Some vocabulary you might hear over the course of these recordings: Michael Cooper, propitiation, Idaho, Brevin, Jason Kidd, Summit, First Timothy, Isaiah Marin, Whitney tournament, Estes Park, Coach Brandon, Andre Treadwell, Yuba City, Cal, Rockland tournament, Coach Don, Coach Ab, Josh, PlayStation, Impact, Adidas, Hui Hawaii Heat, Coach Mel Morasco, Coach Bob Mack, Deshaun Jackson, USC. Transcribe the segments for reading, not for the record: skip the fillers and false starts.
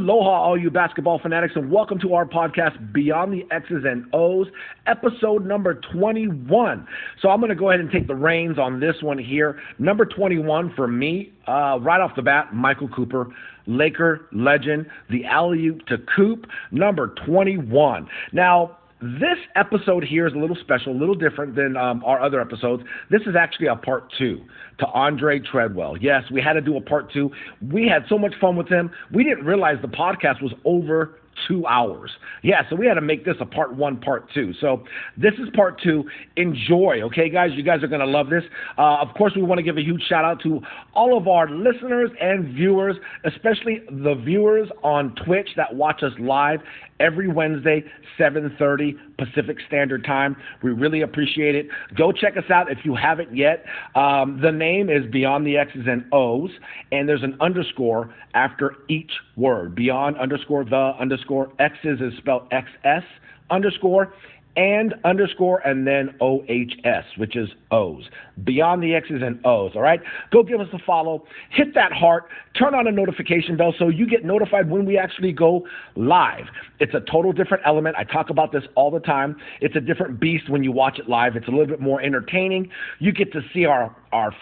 Aloha, all you basketball fanatics, and welcome to our podcast, Beyond the X's and O's, episode number 21. So I'm going to go ahead and take the reins on this one here. Number 21 for me, right off the bat, Michael Cooper, Laker legend, the alley-oop to Coop, number 21. Now, this episode here is a little special, a little different than our other episodes. This is actually a part two to Andre Treadwell. Yes, we had to do a part two. We had so much fun with him. We didn't realize the podcast was over 2 hours. Yeah, so we had to make this a part one, part two. So this is part two. Enjoy, okay, guys? You guys are going to love this. Of course, we want to give a huge shout-out to all of our listeners and viewers, especially the viewers on Twitch that watch us live every Wednesday, 7:30 Pacific Standard Time. We really appreciate it. Go check us out if you haven't yet. The name is Beyond the X's and O's, and there's an underscore after each word. Beyond underscore the underscore X's is spelled XS underscore and underscore and then OHS, which is O's. Beyond the X's and O's, all right? Go give us a follow. Hit that heart. Turn on a notification bell so you get notified when we actually go live. It's a total different element. I talk about this all the time. It's a different beast when you watch it live. It's a little bit more entertaining. You get to see our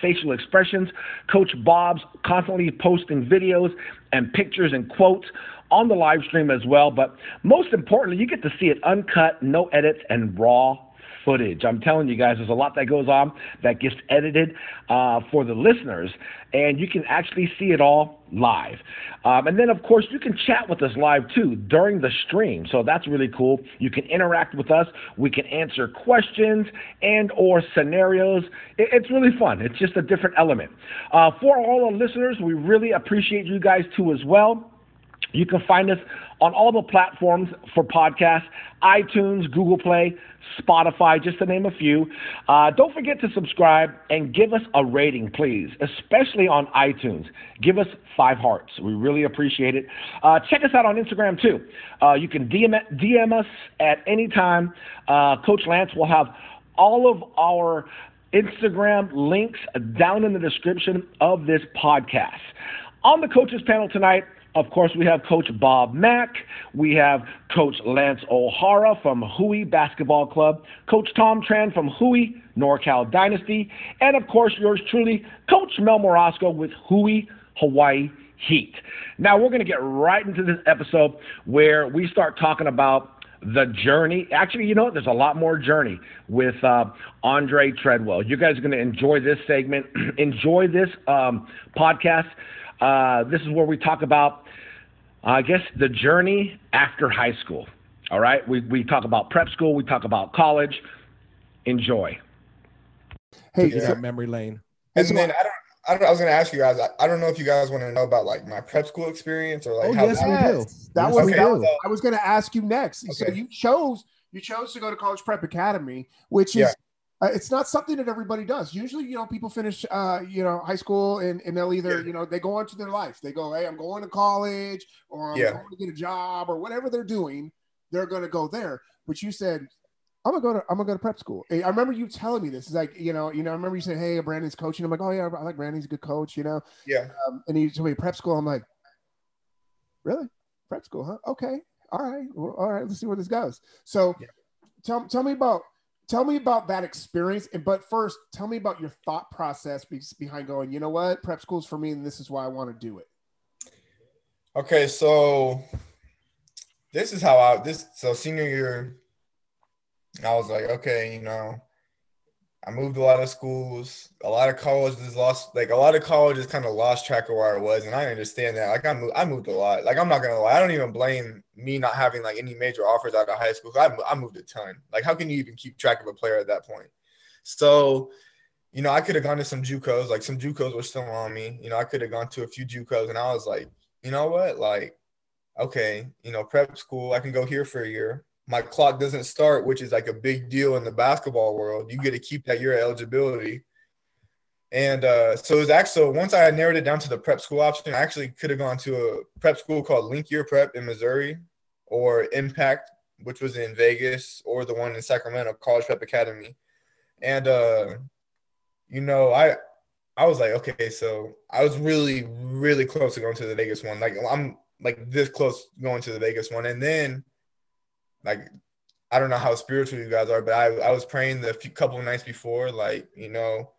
facial expressions. Coach Bob's constantly posting videos and pictures and quotes on the live stream as well. But most importantly, you get to see it uncut, no edits, and raw footage. I'm telling you guys, there's a lot that goes on that gets edited for the listeners, and you can actually see it all live. And then, of course, you can chat with us live, too, during the stream. So that's really cool. You can interact with us. We can answer questions and or scenarios. It's really fun. It's just a different element. For all our listeners, we really appreciate you guys, too, as well. You can find us on all the platforms for podcasts, iTunes, Google Play, Spotify, just to name a few. Don't forget to subscribe and give us a rating, please, especially on iTunes. Give us 5 hearts. We really appreciate it. Check us out on Instagram, too. You can DM us at any time. Coach Lance will have all of our Instagram links down in the description of this podcast. On the coaches panel tonight, of course, we have Coach Bob Mack. We have Coach Lance O'Hara from Hui Basketball Club. Coach Tom Tran from Hui NorCal Dynasty. And, of course, yours truly, Coach Mel Morasco with Hui Hawaii Heat. Now, we're going to get right into this episode where we start talking about the journey. Actually, you know what? There's a lot more journey with Andre Treadwell. You guys are going to enjoy this segment. Enjoy this podcast. This is where we talk about, I guess, the journey after high school. All right? We talk about prep school. We talk about college. Enjoy. Hey, memory lane. And then I was going to ask you guys, I don't know if you guys want to know about, like, my prep school experience or, like, oh, how yes, that was. That was I was going to ask you next. Okay. So you chose to go to College Prep Academy, which is it's not something that everybody does. Usually, you know, people finish, high school and they'll either, they go on to their life. They go, hey, I'm going to college or I'm going to get a job or whatever they're doing. They're going to go there. But you said, I'm gonna go to prep school. I remember you telling me this. It's like, I remember you said, hey, Brandon's coaching. I'm like, oh, yeah, I like Brandon. He's a good coach, Yeah. And he told me prep school. I'm like, really? Prep school, huh? Okay. All right. Well, all right. Let's see where this goes. So tell me about that experience, but first, tell me about your thought process behind going, you know what, prep school's for me, and this is why I want to do it. Okay, so this is how senior year, I was like, okay, I moved a lot of schools, a lot of colleges lost track of where I was, and I understand that. Like, I moved a lot. Like, I'm not gonna lie, I don't even blame me not having like any major offers out of high school. I moved a ton. Like, how can you even keep track of a player at that point? So, I could have gone to some JUCOs. Like, some JUCOs were still on me. I could have gone to a few JUCOs, and I was like, you know what? Like, okay, prep school, I can go here for a year. My clock doesn't start, which is like a big deal in the basketball world. You get to keep that year of eligibility. And so it was actually, once I narrowed it down to the prep school option, I actually could have gone to a prep school called Link Year Prep in Missouri, or Impact, which was in Vegas, or the one in Sacramento, College Prep Academy. And, I was like, okay, so I was really, really close to going to the Vegas one. Like, I'm like this close going to the Vegas one. And then like, I don't know how spiritual you guys are, but I was praying the couple of nights before, like, you know,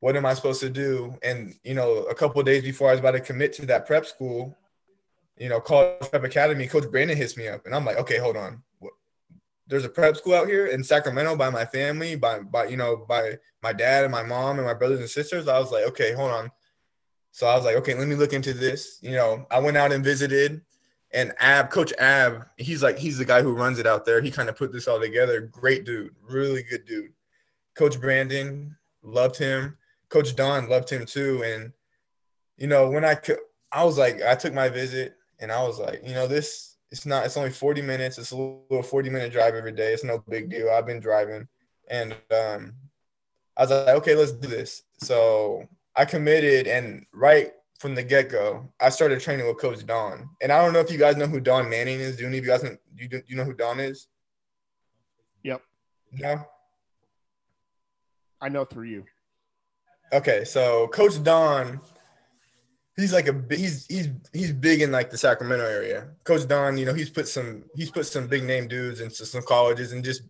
what am I supposed to do? And, you know, a couple of days before I was about to commit to that prep school, you know, College Prep Academy, Coach Brandon hits me up and I'm like, okay, hold on. There's a prep school out here in Sacramento by my family, by my dad and my mom and my brothers and sisters. I was like, okay, hold on. So I was like, okay, let me look into this. You know, I went out and visited, and Coach Ab, he's the guy who runs it out there. He kind of put this all together. Great dude, really good dude. Coach Brandon, loved him. Coach Don loved him too. And, you know, when I was like, I took my visit and I was like, you know, it's only 40 minutes. It's a little 40-minute drive every day. It's no big deal. I've been driving. And I was like, okay, let's do this. So I committed, and right from the get-go, I started training with Coach Don. And I don't know if you guys know who Don Manning is. Do any of you guys know, you know who Don is? Yep. No? I know through you. Okay, so Coach Don – he's big in like the Sacramento area. Coach Don, you know, he's put some big name dudes into some colleges, and just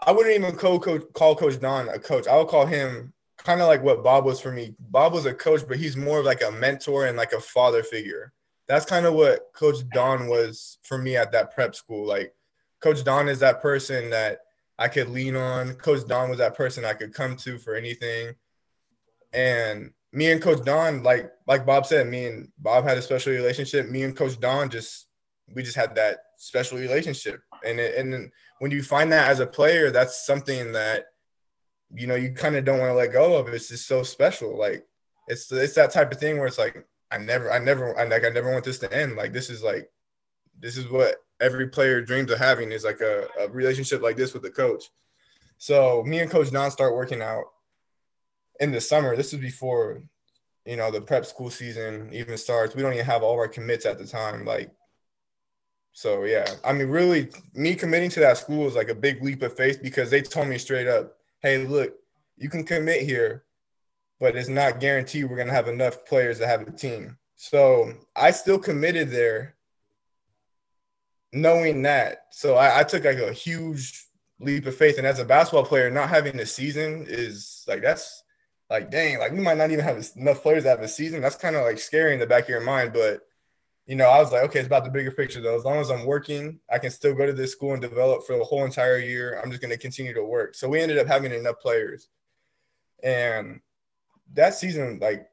I wouldn't even call Coach Don a coach. I would call him kind of like what Bob was for me. Bob was a coach, but he's more of like a mentor and like a father figure. That's kind of what Coach Don was for me at that prep school. Like Coach Don is that person that I could lean on. Coach Don was that person I could come to for anything. And me and Coach Don, like Bob said, me and Bob had a special relationship. Me and Coach Don, we just had that special relationship. And when you find that as a player, that's something that, you know, you kind of don't want to let go of. It's just so special. Like it's that type of thing where it's like, I never want this to end. Like this is what every player dreams of having, is like a relationship like this with the coach. So me and Coach Don start working out in the summer. This was before, you know, the prep school season even starts. We don't even have all of our commits at the time. Like, so yeah, I mean, really, me committing to that school is like a big leap of faith, because they told me straight up, hey, look, you can commit here, but it's not guaranteed we're going to have enough players to have a team. So I still committed there knowing that. So I took like a huge leap of faith. And as a basketball player, not having a season is like, that's, like, dang, like, we might not even have enough players to have a season. That's kind of, like, scary in the back of your mind. But, you know, I was like, okay, it's about the bigger picture, though. As long as I'm working, I can still go to this school and develop for the whole entire year. I'm just going to continue to work. So we ended up having enough players. And that season, like,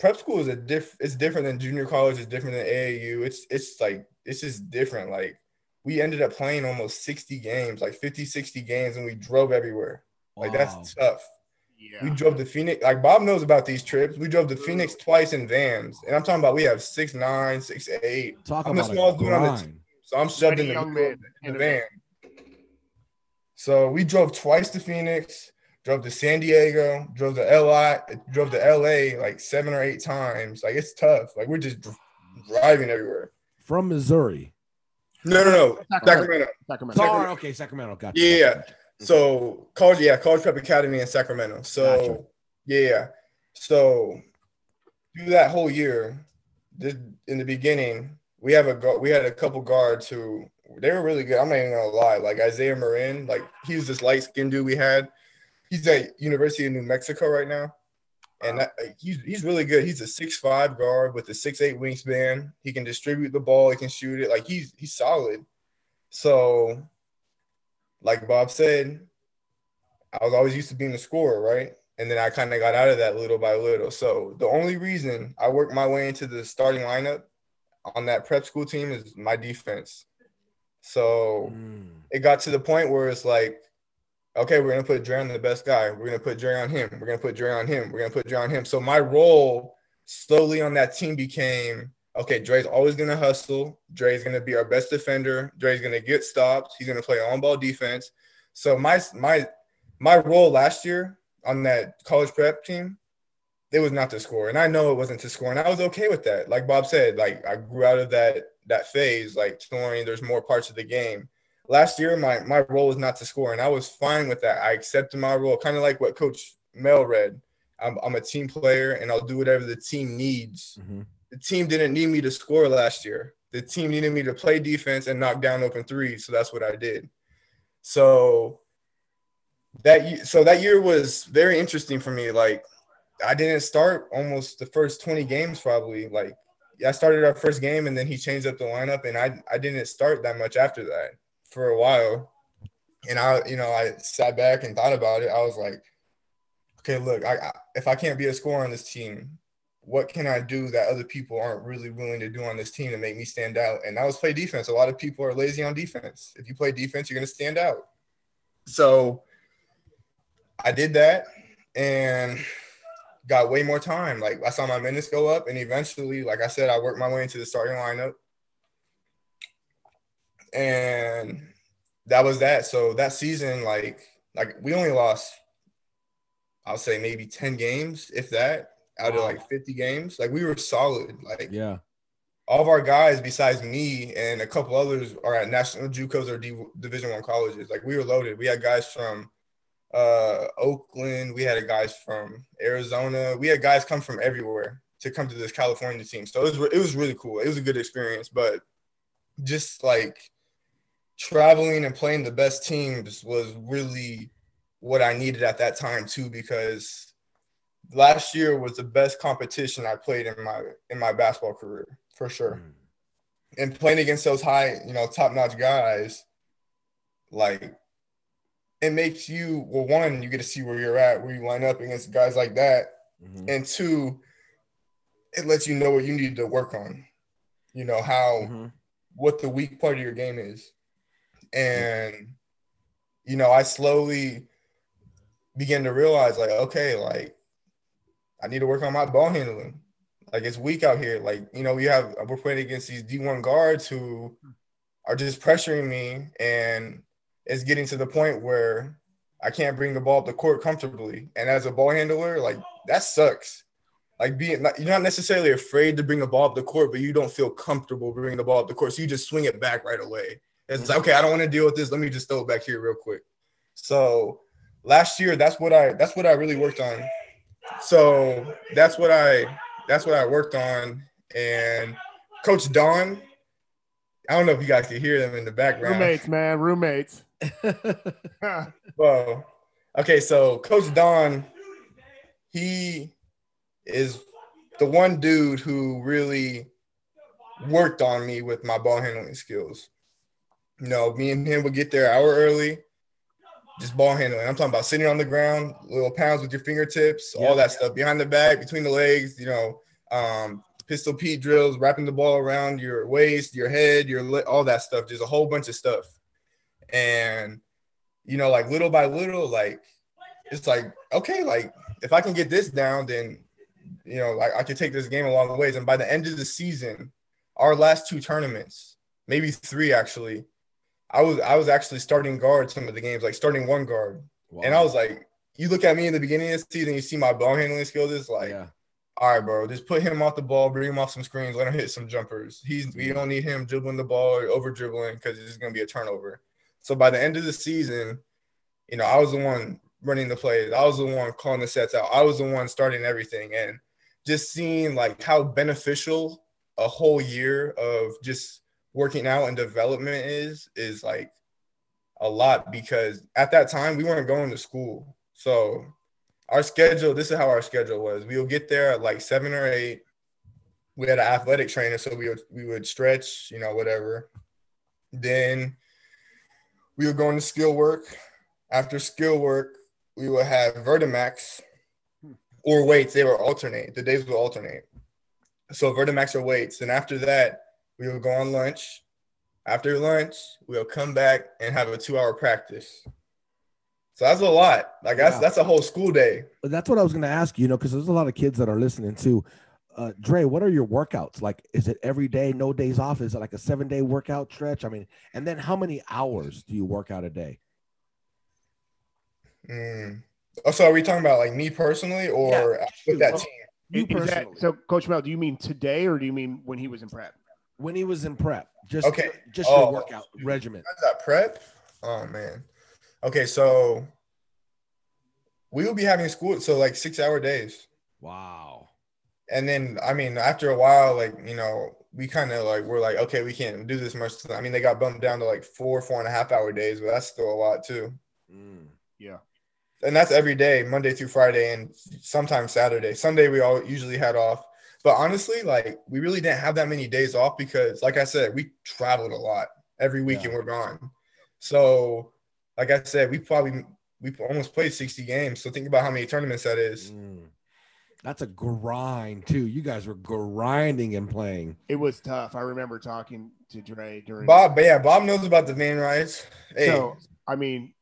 prep school is it's different than junior college. It's different than AAU. It's like, it's just different. Like, we ended up playing almost 60 games, like 50, 60 games, and we drove everywhere. Wow. Like, that's tough. Yeah. We drove to Phoenix. Like, Bob knows about these trips. We drove to Phoenix twice in vans. And I'm talking about, we have 6'9", 6'8". I'm the smallest dude on the team. So I'm shoved in the van. So we drove twice to Phoenix, drove to San Diego, drove to LA like 7 or 8 times. Like, it's tough. Like, we're just driving everywhere. From Missouri. No. Sacramento. Okay, Sacramento. Gotcha. Yeah. So College Prep Academy in Sacramento. So gotcha. Yeah. So through that whole year, in the beginning, we had a couple guards who they were really good. I'm not even gonna lie. Like Isaiah Marin, like he was this light skinned dude we had. He's at University of New Mexico right now, and he's really good. He's a 6'5" guard with a 6'8" wingspan. He can distribute the ball. He can shoot it. Like he's solid. So, like Bob said, I was always used to being a scorer, right? And then I kind of got out of that little by little. So the only reason I worked my way into the starting lineup on that prep school team is my defense. So it got to the point where it's like, okay, we're going to put Dre on the best guy. We're going to put Dre on him. We're going to put Dre on him. We're going to put Dre on him. So my role slowly on that team became, okay, Dre's always going to hustle. Dre's going to be our best defender. Dre's going to get stopped. He's going to play on-ball defense. So my role last year on that college prep team, it was not to score. And I know it wasn't to score, and I was okay with that. Like Bob said, like I grew out of that phase, like scoring, there's more parts of the game. Last year, my role was not to score, and I was fine with that. I accepted my role, kind of like what Coach Mel read. I'm a team player, and I'll do whatever the team needs. Mm-hmm. the team didn't need me to score last year. The team needed me to play defense and knock down open threes, so that's what I did. So that year was very interesting for me. Like, I didn't start almost the first 20 games probably. Like, I started our first game, and then he changed up the lineup, and I didn't start that much after that for a while. And I sat back and thought about it. I was like, okay, look, if I can't be a scorer on this team, what can I do that other people aren't really willing to do on this team to make me stand out? And that was play defense. A lot of people are lazy on defense. If you play defense, you're going to stand out. So I did that and got way more time. Like, I saw my minutes go up, and eventually, like I said, I worked my way into the starting lineup. And that was that. So that season, like we only lost, I'll say maybe 10 games, if that. Out of like 50 games, like, we were solid. Like, yeah, all of our guys besides me and a couple others are at national JUCOs or Division I colleges. Like, we were loaded. We had guys from Oakland. We had guys from Arizona. We had guys come from everywhere to come to this California team. So it was really cool. It was a good experience, but just like traveling and playing the best teams was really what I needed at that time too, because last year was the best competition I played in my basketball career, for sure. And playing against those high, top-notch guys, like, it makes you, well, one, you get to see where you're at, where you line up against guys like that. Mm-hmm. And two, it lets you know what you need to work on, what the weak part of your game is. And, I slowly began to realize, like, okay, like, I need to work on my ball handling. Like, it's weak out here. Like, we're playing against these D1 guards who are just pressuring me, and it's getting to the point where I can't bring the ball up the court comfortably. And as a ball handler, like, that sucks. Like, you're not necessarily afraid to bring the ball up the court, but you don't feel comfortable bringing the ball up the court. So you just swing it back right away. It's like, okay, I don't want to deal with this. Let me just throw it back here real quick. So last year, that's what I really worked on. So that's what I worked on. And Coach Don, I don't know if you guys can hear them in the background. Roommates. Well, okay, so Coach Don, he is the one dude who really worked on me with my ball handling skills. Me and him would get there an hour early. Just ball handling. I'm talking about sitting on the ground, little pounds with your fingertips, all that stuff, behind the back, between the legs, pistol Pete drills, wrapping the ball around your waist, your head, all that stuff. Just a whole bunch of stuff. And, like, little by little, like, it's like, okay, like, if I can get this down, then, like, I could take this game a long ways. And by the end of the season, our last two tournaments, maybe three actually, I was actually starting guard some of the games, like starting one guard. Wow. And I was like, you look at me in the beginning of the season, you see my ball handling skills, it's like, all right, bro, just put him off the ball, bring him off some screens, let him hit some jumpers. We don't need him dribbling the ball or over-dribbling because it's going to be a turnover. So by the end of the season, I was the one running the plays. I was the one calling the sets out. I was the one starting everything. And just seeing, like, how beneficial a whole year of just – working out and development is like a lot, because at that time we weren't going to school. So this is how our schedule was. We would get there at like 7 or 8. We had an athletic trainer, so we would stretch, whatever. Then we would go into skill work. After skill work, we would have Vertimax or weights. They would alternate. The days would alternate. So Vertimax or weights. And after that, we will go on lunch. After lunch, we'll come back and have a 2-hour practice. So that's a lot. Like, that's a whole school day. But that's what I was going to ask you, because there's a lot of kids that are listening too. Dre, what are your workouts? Like, is it every day, no days off? Is it like a 7-day workout stretch? I mean, and then how many hours do you work out a day? So are we talking about, like, me personally or with that team? You personally. So, Coach Mel, do you mean today or do you mean when he was in prep? When he was in prep, your workout regimen. That prep? Oh, man. Okay, so we will be having school, so like 6-hour days. Wow. And then, I mean, after a while, like, you know, we kind of like, we're like, okay, we can't do this much. I mean, they got bumped down to like 4.5 hour days, but that's still a lot too. Mm, yeah. And that's every day, Monday through Friday, and sometimes Saturday. Sunday we all usually had off. But honestly, like, we really didn't have that many days off because, like I said, we traveled a lot. Every week, and we're gone. So, like I said, we almost played 60 games. So think about how many tournaments that is. Mm. That's a grind too. You guys were grinding and playing. It was tough. I remember talking to Dre during Bob. Yeah, Bob knows about the van rides. Hey. So I mean,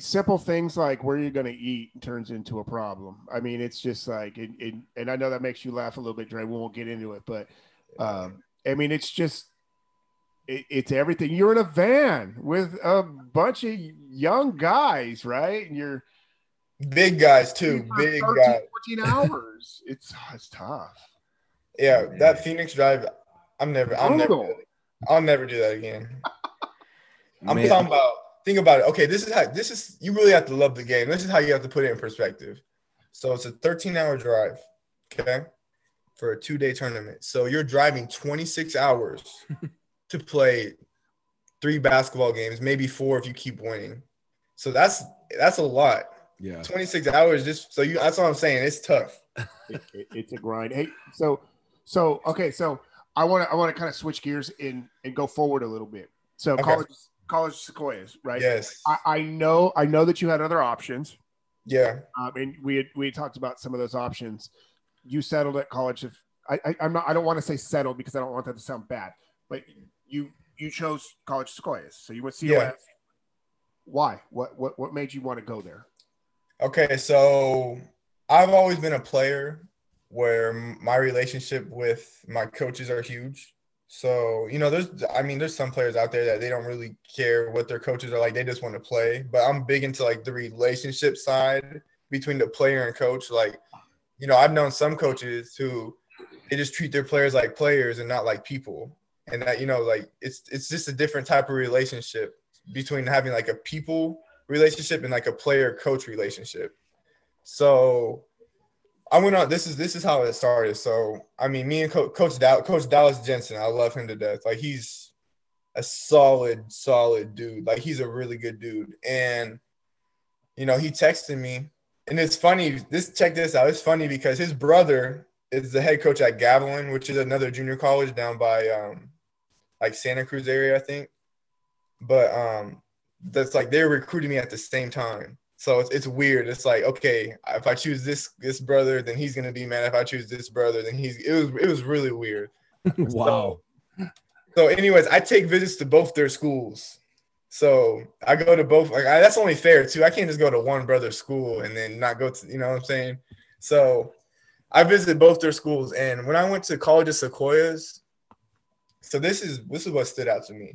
simple things like where you're going to eat turns into a problem. I mean, it's just like it. And I know that makes you laugh a little bit, Dre. We won't get into it, but I mean, it's just it's everything. You're in a van with a bunch of young guys, right? And you're. Big guys too, big 13, guys. 14 hours. It's tough. Yeah, that Phoenix drive, I'll never do that again. I'm talking about. Think about it. Okay, this is you really have to love the game. This is how you have to put it in perspective. So it's a 13-hour drive, okay, for a 2-day tournament. So you're driving 26 hours to play 3 basketball games, maybe 4 if you keep winning. So that's a lot. Yeah, 26 hours just so you. That's what I'm saying. It's tough. It's a grind. Hey, so okay. So I want to kind of switch gears and go forward a little bit. So okay. College Sequoias, right? Yes. I know that you had other options. Yeah. And we had talked about some of those options. You settled at College of. I don't want to say settled because I don't want that to sound bad. But you chose College Sequoias, so you went COS. Yeah. Why? What made you want to go there? Okay, so I've always been a player where my relationship with my coaches are huge. So, you know, there's some players out there that they don't really care what their coaches are like. They just want to play. But I'm big into, like, the relationship side between the player and coach. Like, you know, I've known some coaches who they just treat their players like players and not like people. And that, you know, like, it's just a different type of relationship between having, like, a people relationship and like a player coach relationship. So I went on, this is how it started. So I mean, me and Coach Dallas Jensen, I love him to death. Like, he's a solid dude. Like, he's a really good dude. And you know, he texted me, and it's funny, check this out. It's funny because his brother is the head coach at Gavilan, which is another junior college down by like Santa Cruz area, I think. But that's like they're recruiting me at the same time. So it's weird. It's like, okay, if I choose this brother, then he's gonna be mad. If I choose this brother, then it was really weird. Wow. So anyways, I take visits to both their schools. So I go to both. Like, that's only fair too. I can't just go to one brother's school and then not go to, you know what I'm saying? So I visited both their schools, and when I went to College of Sequoias, so this is what stood out to me.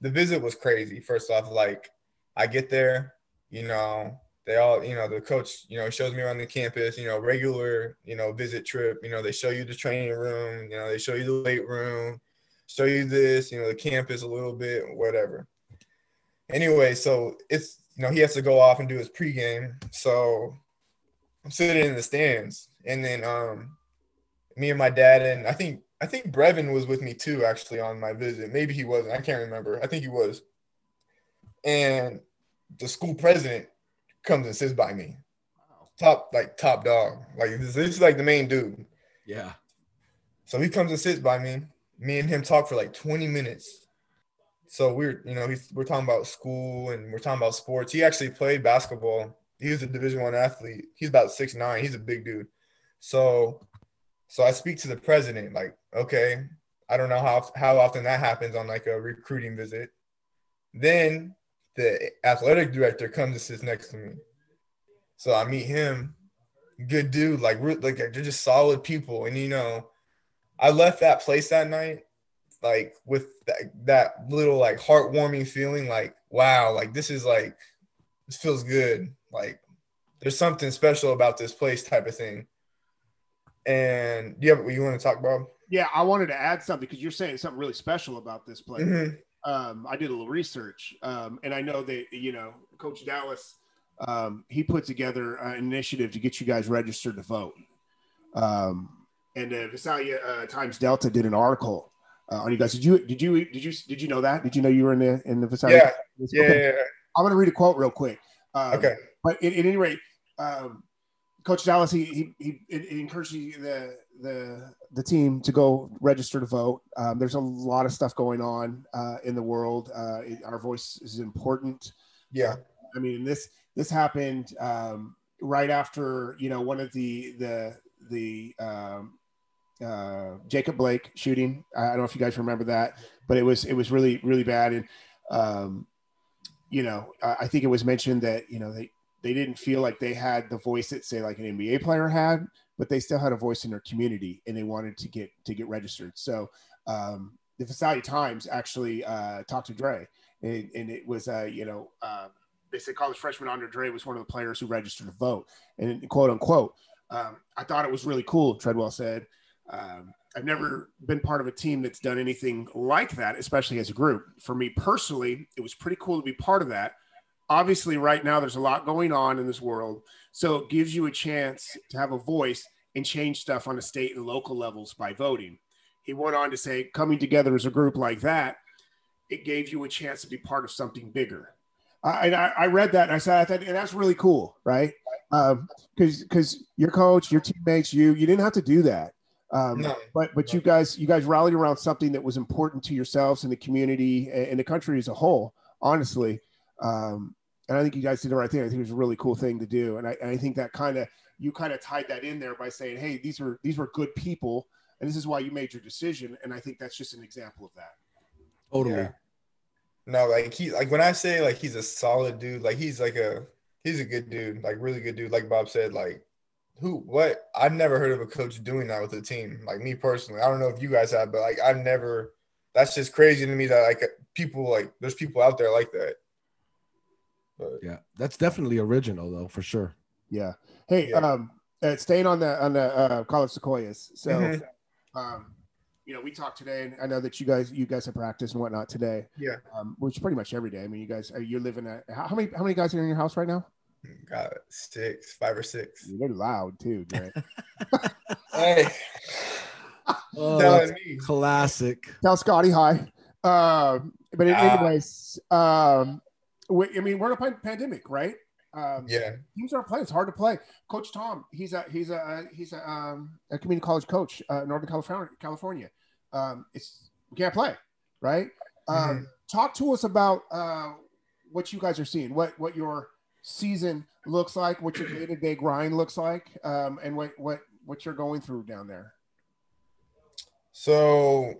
The visit was crazy. First off, like, I get there, you know, they all, you know, the coach, you know, shows me around the campus, you know, regular, you know, visit trip, you know, they show you the training room, you know, they show you the weight room, show you this, you know, the campus a little bit, whatever. Anyway, so it's, you know, he has to go off and do his pregame. So I'm sitting in the stands, and then me and my dad, and I think Brevin was with me too, actually, on my visit. Maybe he wasn't. I can't remember. I think he was. And the school president comes and sits by me. Wow. Top dog. Like, this is like the main dude. Yeah. So he comes and sits by me. Me and him talk for like 20 minutes. So we're talking about school, and we're talking about sports. He actually played basketball. He was a Division I athlete. He's about 6'9". He's a big dude. So I speak to the president, like, okay, I don't know how often that happens on like a recruiting visit. Then the athletic director comes and sits next to me. So I meet him, good dude, like they're just solid people. And, you know, I left that place that night, like, with that little like heartwarming feeling, like, wow, like this feels good. Like, there's something special about this place type of thing. And you want to talk, Bob? Yeah, I wanted to add something because you're saying something really special about this place. Mm-hmm. I did a little research, and I know that, you know, Coach Dallas, he put together an initiative to get you guys registered to vote. And Visalia Times Delta did an article on you guys. Did you know that? Did you know you were in the Visalia? Yeah. I'm going to read a quote real quick. Okay. But at any rate, Coach Dallas, he encouraged the team to go register to vote. There's a lot of stuff going on in the world. Our voice is important. Yeah. I mean, this happened right after, one of the Jacob Blake shooting. I don't know if you guys remember that, but it was really, really bad. And, I think it was mentioned that, they didn't feel like they had the voice that, say, like an NBA player had, but they still had a voice in their community, and they wanted to get registered. So the Visalia Times actually talked to Dre, and it was, they said college freshman Andre Dre was one of the players who registered to vote, and quote unquote, I thought it was really cool, Treadwell said. I've never been part of a team that's done anything like that, especially as a group. For me personally, it was pretty cool to be part of that. Obviously, right now, there's a lot going on in this world, so it gives you a chance to have a voice and change stuff on the state and local levels by voting. He went on to say, coming together as a group like that, it gave you a chance to be part of something bigger. I read that, and I said, that's really cool, right? Because your coach, your teammates, you didn't have to do that. But you guys rallied around something that was important to yourselves and the community and the country as a whole, honestly. And I think you guys did the right thing. I think it was a really cool thing to do. And I think that you tied that in there by saying, hey, these were good people, and this is why you made your decision. And I think that's just an example of that. Totally. Yeah. No, when I say he's a solid dude, he's a good dude, really good dude. Like Bob said, I've never heard of a coach doing that with a team. Me personally, I don't know if you guys have, but I've never, that's just crazy to me that people, there's people out there like that. But yeah, that's definitely original though, for sure. Yeah. Hey, yeah. Staying on the College Sequoias. So, mm-hmm. We talked today, and I know that you guys have practiced and whatnot today. Yeah. Which pretty much every day. I mean, you're living at how many guys are in your house right now? Got five or six. You're loud too, Grant. Hey. Oh, classic. Tell Scotty hi. But anyways, we're in a pandemic, right? Yeah. Teams aren't playing. It's hard to play. Coach Tom, he's a community college coach, Northern California. We can't play, right? Mm-hmm. Talk to us about what you guys are seeing, what your season looks like, what your day-to-day grind looks like, and what you're going through down there. So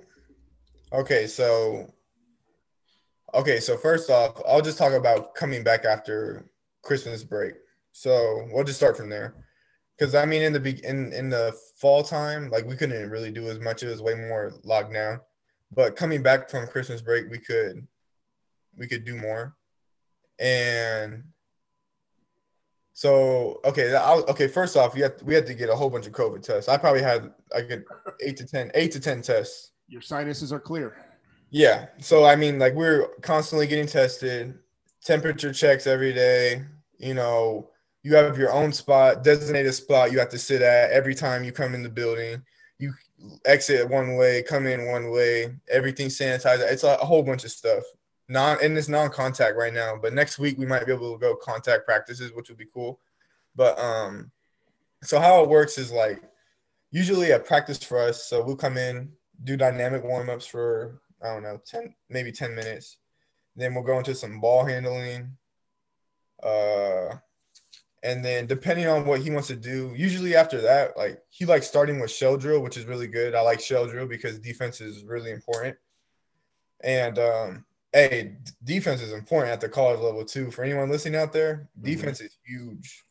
first off, I'll just talk about coming back after Christmas break. So we'll just start from there, because in the fall time, we couldn't really do as much. It was way more locked down. But coming back from Christmas break, we could do more. And so first off, we had to get a whole bunch of COVID tests. I probably had eight to ten tests. Your sinuses are clear. Yeah. So, we're constantly getting tested, temperature checks every day. You have your own spot, designated spot you have to sit at every time you come in the building. You exit one way, come in one way, everything sanitized. It's a whole bunch of stuff. It's non-contact right now, but next week we might be able to go contact practices, which would be cool. But so how it works is usually a practice for us. So we'll come in, do dynamic warm-ups for – 10 minutes. Then we'll go into some ball handling. And then depending on what he wants to do, usually after that, he likes starting with shell drill, which is really good. I like shell drill because defense is really important. And, defense is important at the college level too. For anyone listening out there, defense is huge.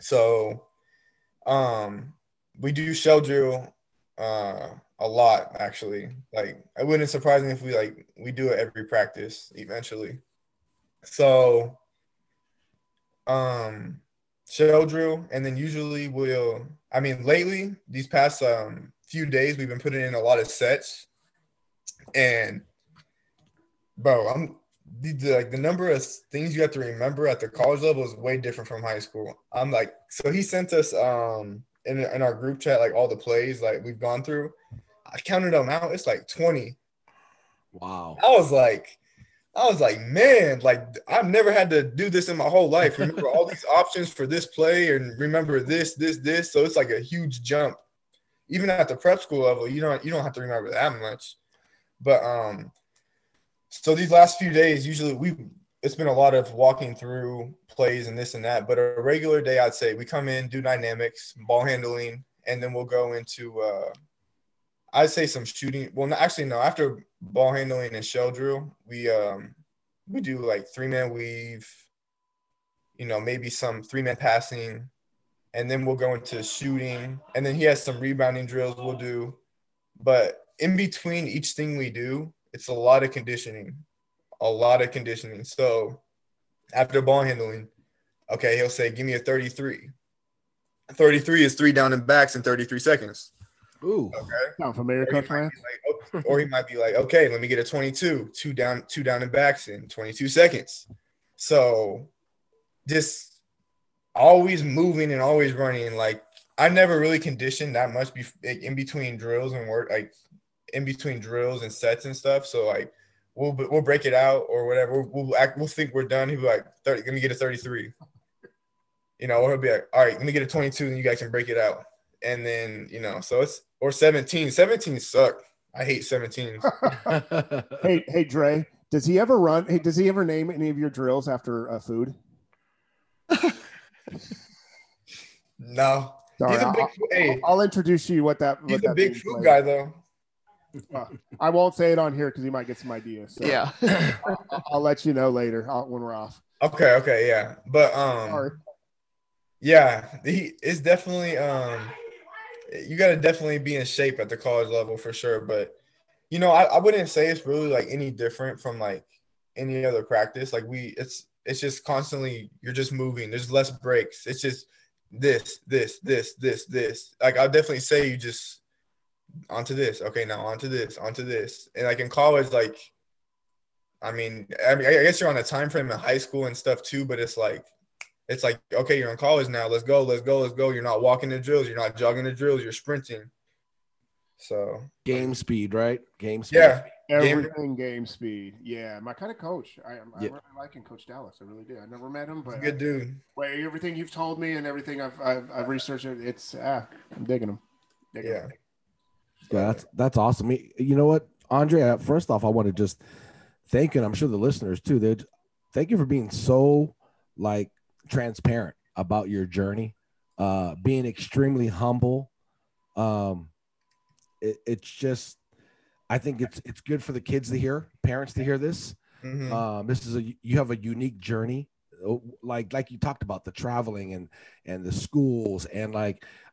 So we do shell drill a lot, actually. It wouldn't surprise me if we do it every practice eventually. So shell drill, and then usually lately, these past few days, we've been putting in a lot of sets. And bro, the number of things you have to remember at the college level is way different from high school. So he sent us in our group chat, like all the plays like we've gone through, I counted them out. It's like 20. Wow. I was like, man, like I've never had to do this in my whole life. Remember all these options for this play and remember this. So it's like a huge jump. Even at the prep school level, you don't have to remember that much. But so these last few days, usually it's been a lot of walking through plays and this and that. But a regular day, I'd say we come in, do dynamics, ball handling, and then we'll go into I'd say some shooting. Well, no. After ball handling and shell drill, we do like 3-man weave, maybe some 3-man passing, and then we'll go into shooting. And then he has some rebounding drills we'll do. But in between each thing we do, it's a lot of conditioning. So after ball handling, okay, he'll say, give me a 33. 33 is 3 down and backs in 33 seconds. Ooh, okay. Not familiar, Coach Lance. Or he might be like, okay, let me get a 22, 2 down and backs in 22 seconds. So just always moving and always running. Like I never really conditioned that much in between drills and work, like in between drills and sets and stuff. So like we'll break it out or whatever. We'll think we're done. He'll be like, 30, let me get a 33. Or he'll be like, all right, let me get a 22, and you guys can break it out. And then, so it's – or 17. 17 suck. I hate 17. hey, Dre, does he ever run – does he ever name any of your drills after food? No. Sorry, I'll introduce you what that – He's a big food guy, though. I won't say it on here because he might get some ideas. So. Yeah. I'll let you know later when we're off. Okay, yeah. But sorry. Yeah, it's definitely – you got to definitely be in shape at the college level for sure. But, I wouldn't say it's really like any different from like any other practice. Like it's just constantly, you're just moving. There's less breaks. It's just this. Like I'll definitely say you just onto this. Okay, now onto this. And like in college, like, I mean, I guess you're on a time frame in high school and stuff too, but it's like, okay, you're in college now. Let's go. You're not walking the drills. You're not jogging the drills. You're sprinting. So game speed, right? Game speed. Yeah. Everything game speed. Yeah. My kind of coach. I'm really liking Coach Dallas. I really do. I never met him, but good dude. Wait, everything you've told me and everything I've researched, it's I'm digging him. Yeah. Yeah. That's awesome. You know what, Andre? First off, I want to just thank, and I'm sure the listeners too. Thank you for being so like transparent about your journey, being extremely humble. It's just, I think it's good for the kids to hear, parents to hear this. Mm-hmm. This is you have a unique journey, like you talked about the traveling and the schools and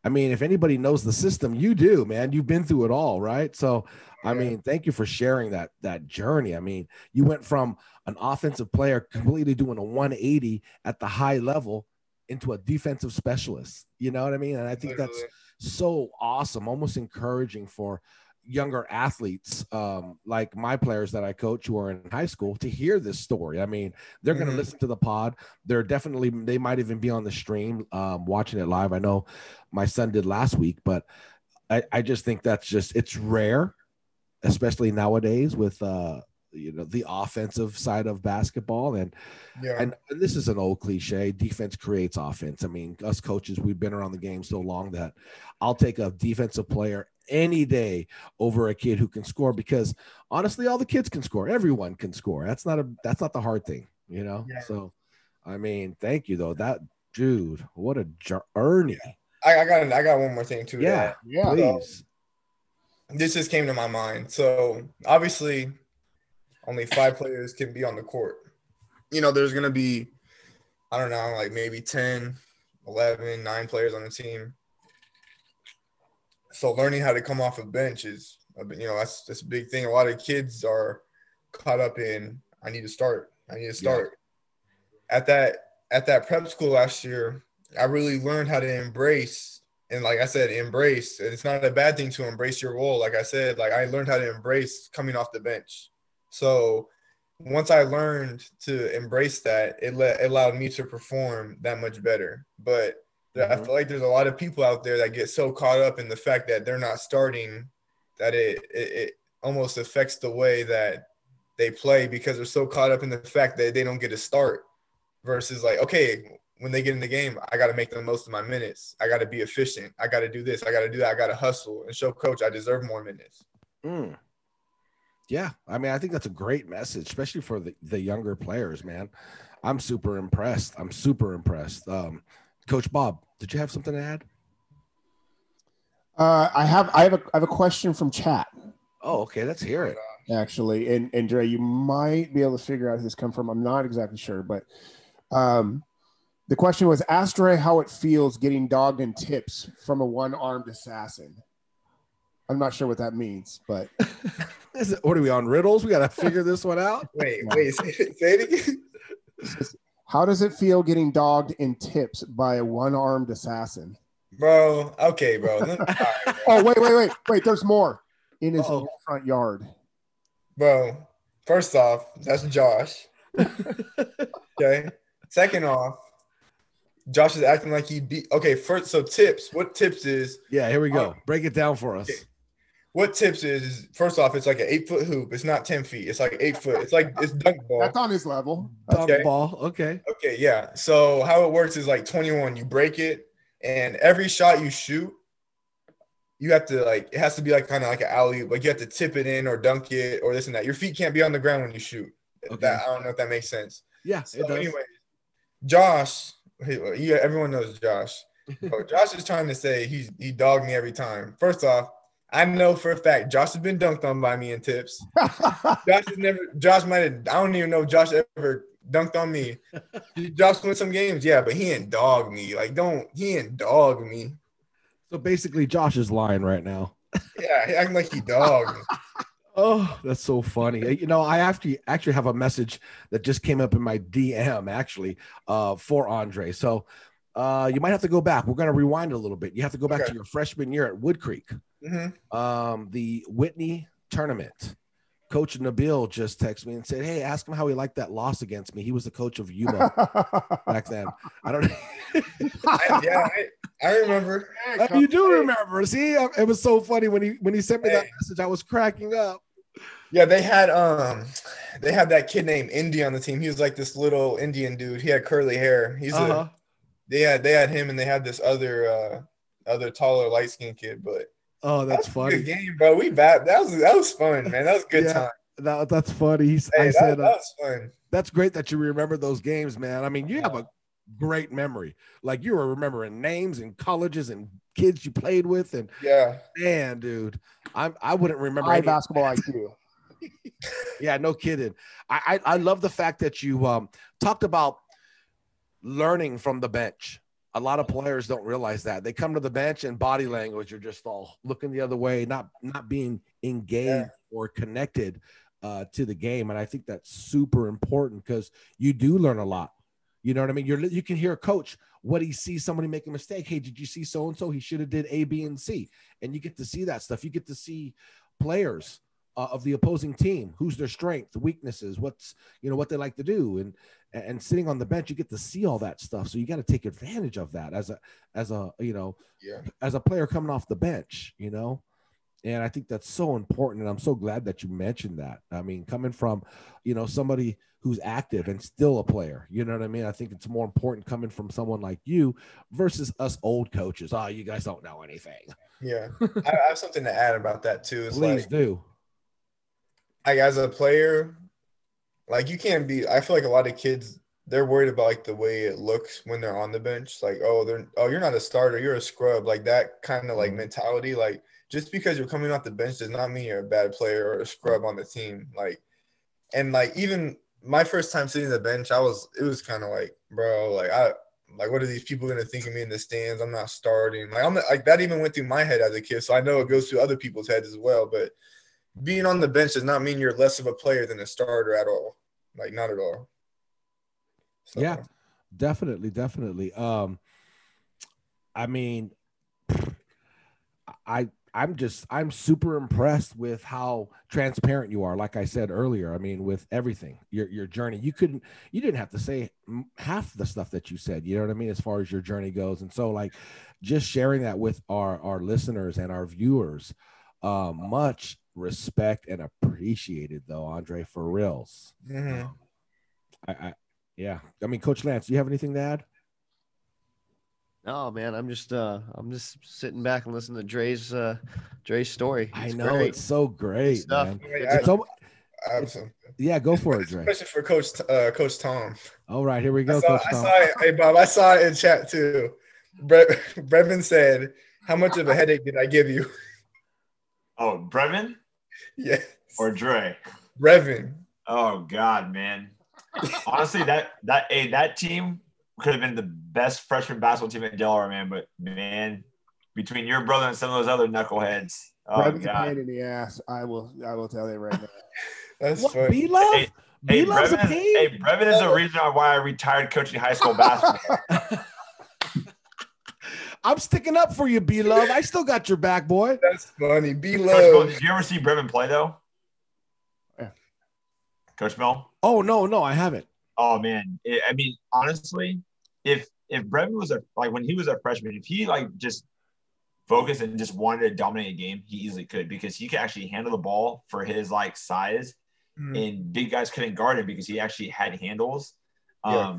if anybody knows the system, you do, man. You've been through it all, right? So, thank you for sharing that journey. You went from an offensive player completely doing a 180 at the high level into a defensive specialist. You know what I mean? And I think that's so awesome, almost encouraging for younger athletes like my players that I coach who are in high school to hear this story. They're going to listen to the pod. They're definitely, they might even be on the stream watching it live. I know my son did last week, but I just think it's rare, especially nowadays with the offensive side of basketball. And this is an old cliche, defense creates offense. Us coaches, we've been around the game so long that I'll take a defensive player any day over a kid who can score, because honestly, all the kids can score. Everyone can score. That's not the hard thing, Yeah. So, thank you though. That dude, what a journey. I got one more thing too. Yeah. Yeah. Please. So, this just came to my mind. So obviously only 5 players can be on the court. There's going to be, I don't know, like maybe 10, 11, 9 players on the team. So learning how to come off a bench is, that's a big thing. A lot of kids are caught up in, I need to start. Yeah. At that prep school last year, I really learned how to embrace. And like I said, embrace. And it's not a bad thing to embrace your role. Like I said, like I learned how to embrace coming off the bench. So once I learned to embrace that, it allowed me to perform that much better. But I feel like there's a lot of people out there that get so caught up in the fact that they're not starting that it almost affects the way that they play, because they're so caught up in the fact that they don't get to start versus like, okay, when they get in the game, I got to make the most of my minutes. I got to be efficient. I got to do this. I got to do that. I got to hustle and show coach I deserve more minutes. Mm. Yeah. I mean, I think that's a great message, especially for the younger players, man. I'm super impressed. Coach Bob, did you have something to add? I have a question from chat. Oh, okay. Let's hear it. Actually, and Dre, you might be able to figure out who this come from. I'm not exactly sure, but the question was, ask Dre how it feels getting dogged and tips from a one-armed assassin. I'm not sure what that means, but what are we on, riddles? We got to figure this one out. Wait, say it again. How does it feel getting dogged in tips by a one-armed assassin? Bro, okay, bro. All right, bro. Oh, wait. There's more. In his front yard. Bro, first off, that's Josh. Okay. Second off, Josh is acting like he beat. Okay, first, so tips. What tips is? Yeah, here we go. Break it down for us. Okay. What tips is, first off, it's like an 8-foot hoop. It's not 10 feet. It's like 8 foot. It's like, it's dunk ball. That's on his level. Dunk ball. Okay. Okay. Yeah. So how it works is like 21, you break it, and every shot you shoot, you have to like, it has to be like kind of like an alley, but you have to tip it in or dunk it or this and that. Your feet can't be on the ground when you shoot. Okay. I don't know if that makes sense. Yeah. So anyway, Josh, everyone knows Josh. So Josh is trying to say he dogged me every time. First off, I know for a fact Josh has been dunked on by me in tips. I don't even know if Josh ever dunked on me. Did Josh win some games? Yeah, but he ain't dog me. Like, he ain't dog me. So basically, Josh is lying right now. Yeah, he acting like he dogged me. Oh, that's so funny. You know, I actually have a message that just came up in my DM, actually, for Andre. So you might have to go back. We're going to rewind a little bit. You have to go back to your freshman year at Wood Creek. Mm-hmm. The Whitney tournament. Coach Nabil just texted me and said, hey, ask him how he liked that loss against me. He was the coach of UMO back then. I don't know. I remember. You do remember. See, it was so funny when he sent me that message. I was cracking up. Yeah, they had that kid named Indy on the team. He was like this little Indian dude. He had curly hair. He's they had him, and they had this other taller, light skinned kid, but oh, that's funny. Good game, bro. That was fun, man. That was a good time. That's funny. That was fun. That's great that you remember those games, man. I mean, you have a great memory. Like, you were remembering names and colleges and kids you played with, and man, dude, I wouldn't remember. High basketball IQ. Yeah, no kidding. I love the fact that you talked about learning from the bench. A lot of players don't realize that. They come to the bench and body language are just all looking the other way, not being engaged or connected to the game. And I think that's super important, because you do learn a lot. You know what I mean? You can hear a coach, what he sees somebody make a mistake. Hey, did you see so-and-so? He should have did A, B, and C. And you get to see that stuff. You get to see players of the opposing team, who's their strength, weaknesses, what they like to do. And sitting on the bench, you get to see all that stuff. So you got to take advantage of that as a player coming off the bench, you know? And I think that's so important. And I'm so glad that you mentioned that. I mean, coming from, you know, somebody who's active and still a player, you know what I mean? I think it's more important coming from someone like you versus us old coaches. Oh, you guys don't know anything. Yeah. I have something to add about that too. It's please do. Like, as a player, like, you can't be – I feel like a lot of kids, they're worried about, like, the way it looks when they're on the bench. Like, you're not a starter. You're a scrub. Like, that kind of, like, mentality. Like, just because you're coming off the bench does not mean you're a bad player or a scrub on the team. Like, and, like, even my first time sitting on the bench, it was kind of like, bro, like, what are these people going to think of me in the stands? I'm not starting. Like, that even went through my head as a kid, so I know it goes through other people's heads as well, but – being on the bench does not mean you're less of a player than a starter at all. Like, not at all. So. Yeah, definitely. I mean, I I'm super impressed with how transparent you are. Like I said earlier, I mean, with everything, your journey, you didn't have to say half the stuff that you said, you know what I mean? As far as your journey goes. And so like just sharing that with our listeners and our viewers, much respect and appreciated though, Andre, for reals. Mm-hmm. Yeah. I mean, Coach Lance, do you have anything to add? No, man, I'm just sitting back and listening to Dre's story. I know. It's so great. It's man. Yeah, go for it, Dre. Especially for Coach Tom. All right, here we go. Hey, Bob, I saw it in chat too. Brevin said, "How much of a headache did I give you?" Oh, Brevin? Yes. Or Dre? Brevin. Oh God, man. Honestly, that team could have been the best freshman basketball team at Delaware, man. But man, between your brother and some of those other knuckleheads, oh God, pain in the ass. I will tell you right now. That's what, funny. B-Love? Hey, B-Love's Brevin, Brevin is the reason why I retired coaching high school basketball. I'm sticking up for you, B-Love. I still got your back, boy. That's funny, B-Love. Did you ever see Brevin play though? Yeah. Coach Mel? Oh no, I haven't. Oh man, I mean, honestly. If Brevin was when he was a freshman, if he just focused and just wanted to dominate a game, he easily could, because he could actually handle the ball for his size, and big guys couldn't guard him because he actually had handles. Yeah.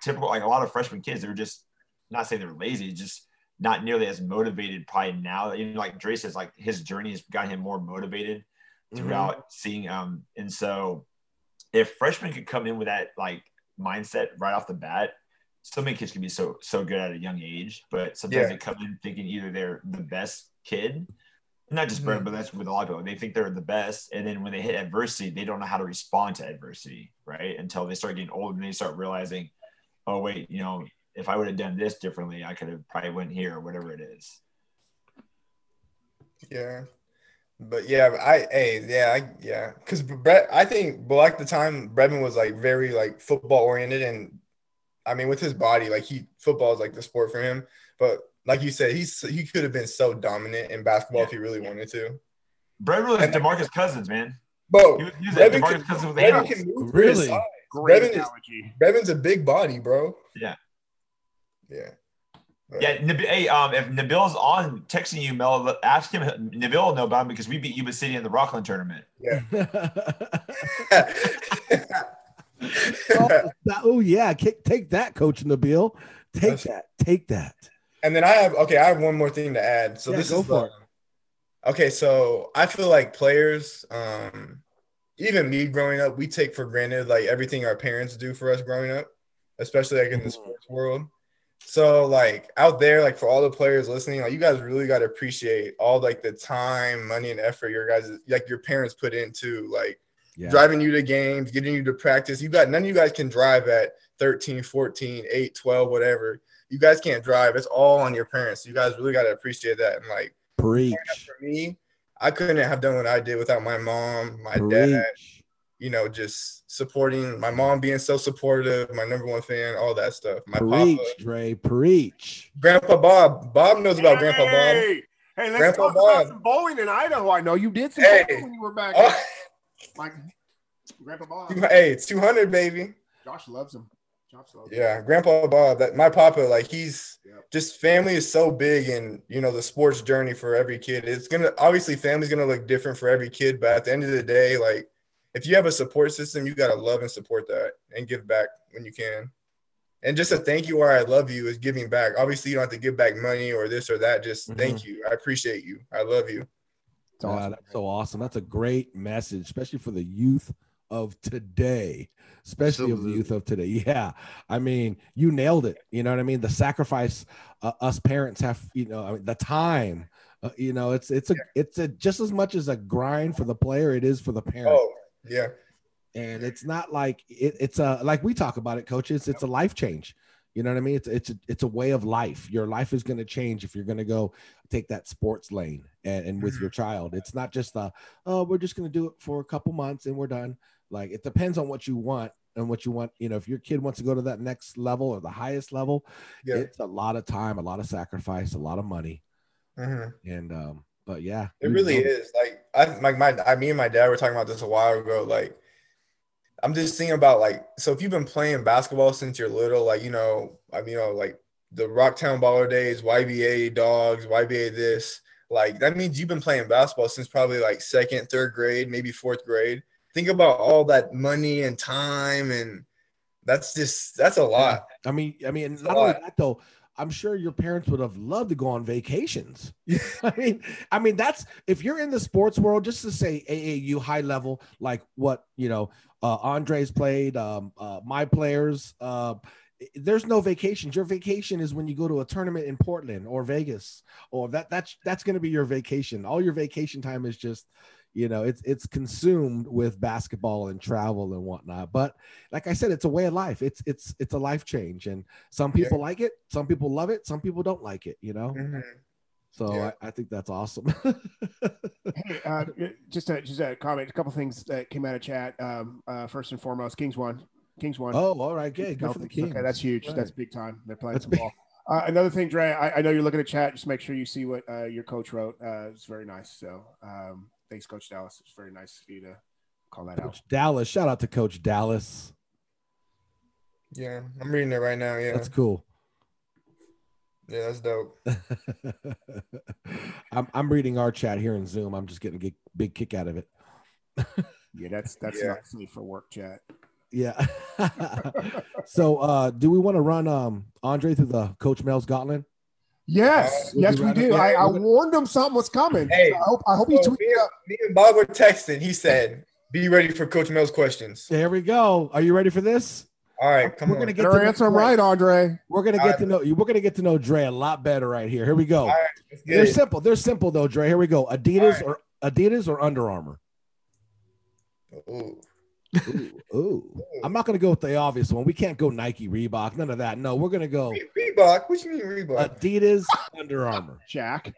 Typical, a lot of freshman kids, they're just not saying they're lazy, just not nearly as motivated probably now. You know, Dre says, his journey has got him more motivated throughout seeing. And so if freshmen could come in with that mindset right off the bat. So many kids can be so good at a young age, but sometimes they come in thinking either they're the best kid, not just Brevin, but that's with a lot of people. They think they're the best, and then when they hit adversity, they don't know how to respond to adversity, right? Until they start getting older and they start realizing, oh wait, if I would have done this differently, I could have probably went here or whatever it is. Yeah, but because I think at the time Brevin was very football oriented and. I mean, with his body, football is the sport for him. But like you said, he could have been so dominant in basketball if he really wanted to. Brevin was DeMarcus Cousins, man. Bro, he was DeMarcus Cousins with handles. Really? Great analogy. Brevin's a big body, bro. Yeah. Yeah. Right. Yeah. Hey, if Nabil's on texting you, Mel, ask him. Nabil will know about him because we beat Yuba City in the Rockland tournament. Yeah. Take that, Coach Nabil. Take that. And then I have one more thing to add. So this is so I feel like players, even me growing up, we take for granted everything our parents do for us growing up, especially in the sports world. So out there, for all the players listening, you guys really got to appreciate all the time, money, and effort your guys your parents put into driving you to games, getting you to practice. None of you guys can drive at 13, 14, 8, 12, whatever. You guys can't drive. It's all on your parents. You guys really got to appreciate that. And preach. For me, I couldn't have done what I did without my mom, my dad, just supporting my mom, being so supportive, my number one fan, all that stuff. My papa. Dre, preach. Grandpa Bob. Bob knows about Grandpa Bob. Hey, let's talk about some bowling in Idaho. I know you did some bowling when you were back. Grandpa Bob. Hey, it's 200, baby. Josh loves him. Yeah, Grandpa Bob. My papa, he's just family is so big, and the sports journey for every kid. It's gonna obviously family's gonna look different for every kid, but at the end of the day, if you have a support system, you gotta love and support that, and give back when you can. And just a thank you or I love you is giving back. Obviously, you don't have to give back money or this or that. Just thank you. I appreciate you. I love you. Wow, that's so awesome. That's a great message, especially for the youth of today. Yeah. I mean, you nailed it. You know what I mean? The sacrifice us parents have, the time, it's just as much as a grind for the player. It is for the parent. Oh, yeah. And it's not it's we talk about it, coaches. It's a life change. You know what I mean? It's a way of life. Your life is going to change if you're going to go take that sports lane and with your child. It's not just we're just going to do it for a couple months and we're done. It depends on what you want and what you want. If your kid wants to go to that next level or the highest level, it's a lot of time, a lot of sacrifice, a lot of money. And But yeah, it really is. Like me and my dad were talking about this a while ago. Like, I'm just thinking about, like, so if you've been playing basketball since you're little, like, like the Rocktown Baller days, YBA dogs, YBA this, like, that means you've been playing basketball since probably like second, third grade, maybe fourth grade. Think about all that money and time, and that's a lot. I mean, and not only that though, I'm sure your parents would have loved to go on vacations. I mean, that's, if you're in the sports world, just to say AAU high level, like what, Andre's played, my players, there's no vacations. Your vacation is when you go to a tournament in Portland or Vegas, or that's going to be your vacation. All your vacation time is just, it's consumed with basketball and travel and whatnot. But like I said, it's a way of life. It's a life change. And some people like it. Some people love it. Some people don't like it, Mm-hmm. So yeah. I think that's awesome. Hey, just a comment, a couple things that came out of chat. First and foremost, Kings won. Oh, all right. Good. Go for the Kings. Okay, that's huge. Right. That's big time. They're playing some ball. Another thing, Dre, I know you're looking at chat. Just make sure you see what your coach wrote. It's very nice. So, thanks, Coach Dallas. It's very nice of you to call that out. Coach Dallas. Shout out to Coach Dallas. Yeah, I'm reading it right now. Yeah, that's cool. Yeah, that's dope. I'm reading our chat here in Zoom. I'm just getting a big kick out of it. Yeah, that's not me for work chat. Yeah. So, do we want to run Andre through the Coach Mel's Gauntlet? Yes, we do. I warned him something was coming. Hey, so I hope you tweet it up. Me and Bob were texting. He said, "Be ready for Coach Mel's questions." There we go. Are you ready for this? All right, come on. We're gonna get your answer right, Andre. We're gonna get to know you. We're gonna get to know Dre a lot better right here. Here we go. All right, they're simple. They're simple though, Dre. Here we go. Adidas or Under Armour? Ooh. I'm not going to go with the obvious one. We can't go Nike, Reebok, none of that. No, we're going to go Reebok. What do you mean Reebok? Adidas, Under Armour. Jack.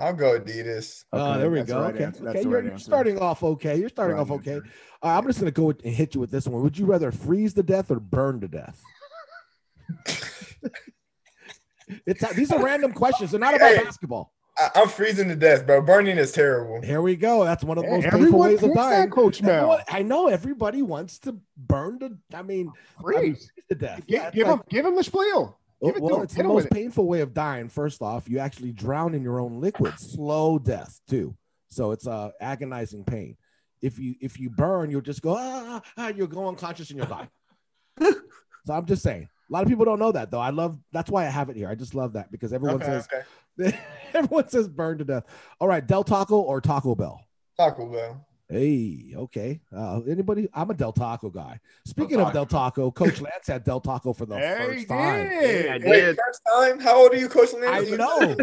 I'll go Adidas. Oh, okay, there we go. Right, okay. Okay. You're starting off okay. I'm just going to go and hit you with this one. Would you rather freeze to death or burn to death? These are random questions. They're not about basketball. I'm freezing to death, bro. Burning is terrible. Here we go. That's one of the most painful ways of dying. That, Coach Mel. I know everybody wants to burn to. Freeze to death. Give him the spiel. It's the most painful way of dying. First off, you actually drown in your own liquid. Slow death too. So it's agonizing pain. If you burn, you'll just go you'll go unconscious and you'll die. So I'm just saying. A lot of people don't know that though. That's why I have it here. I just love that because everyone says burn to death. All right, Del Taco or Taco Bell? Taco Bell. Hey, okay. Anybody? I'm a Del Taco guy. Speaking of Del Taco, Coach Lance had Del Taco for the first time. Yeah, wait, first time? How old are you, Coach Lance? I know.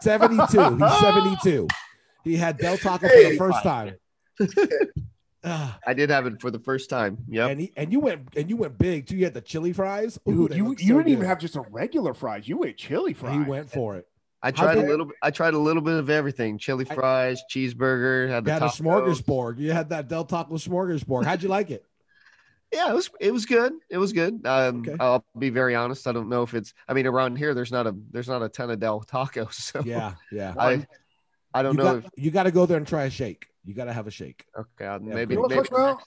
72. He's 72. He had Del Taco for the first time. I did have it for the first time. Yeah, and you went big too. You had the chili fries. Ooh, dude, you didn't even have just a regular fries. You ate chili fries. He went for it. I tried a little bit of everything. Chili fries, cheeseburger. Had a smorgasbord. You had that Del Taco smorgasbord. How'd you like it? Yeah, it was good. It was good. Okay. I'll be very honest. I don't know if it's. I mean, around here, there's not a ton of Del Tacos. So yeah. I don't know. You got to go there and try a shake. You got to have a shake. Okay. Maybe. Well,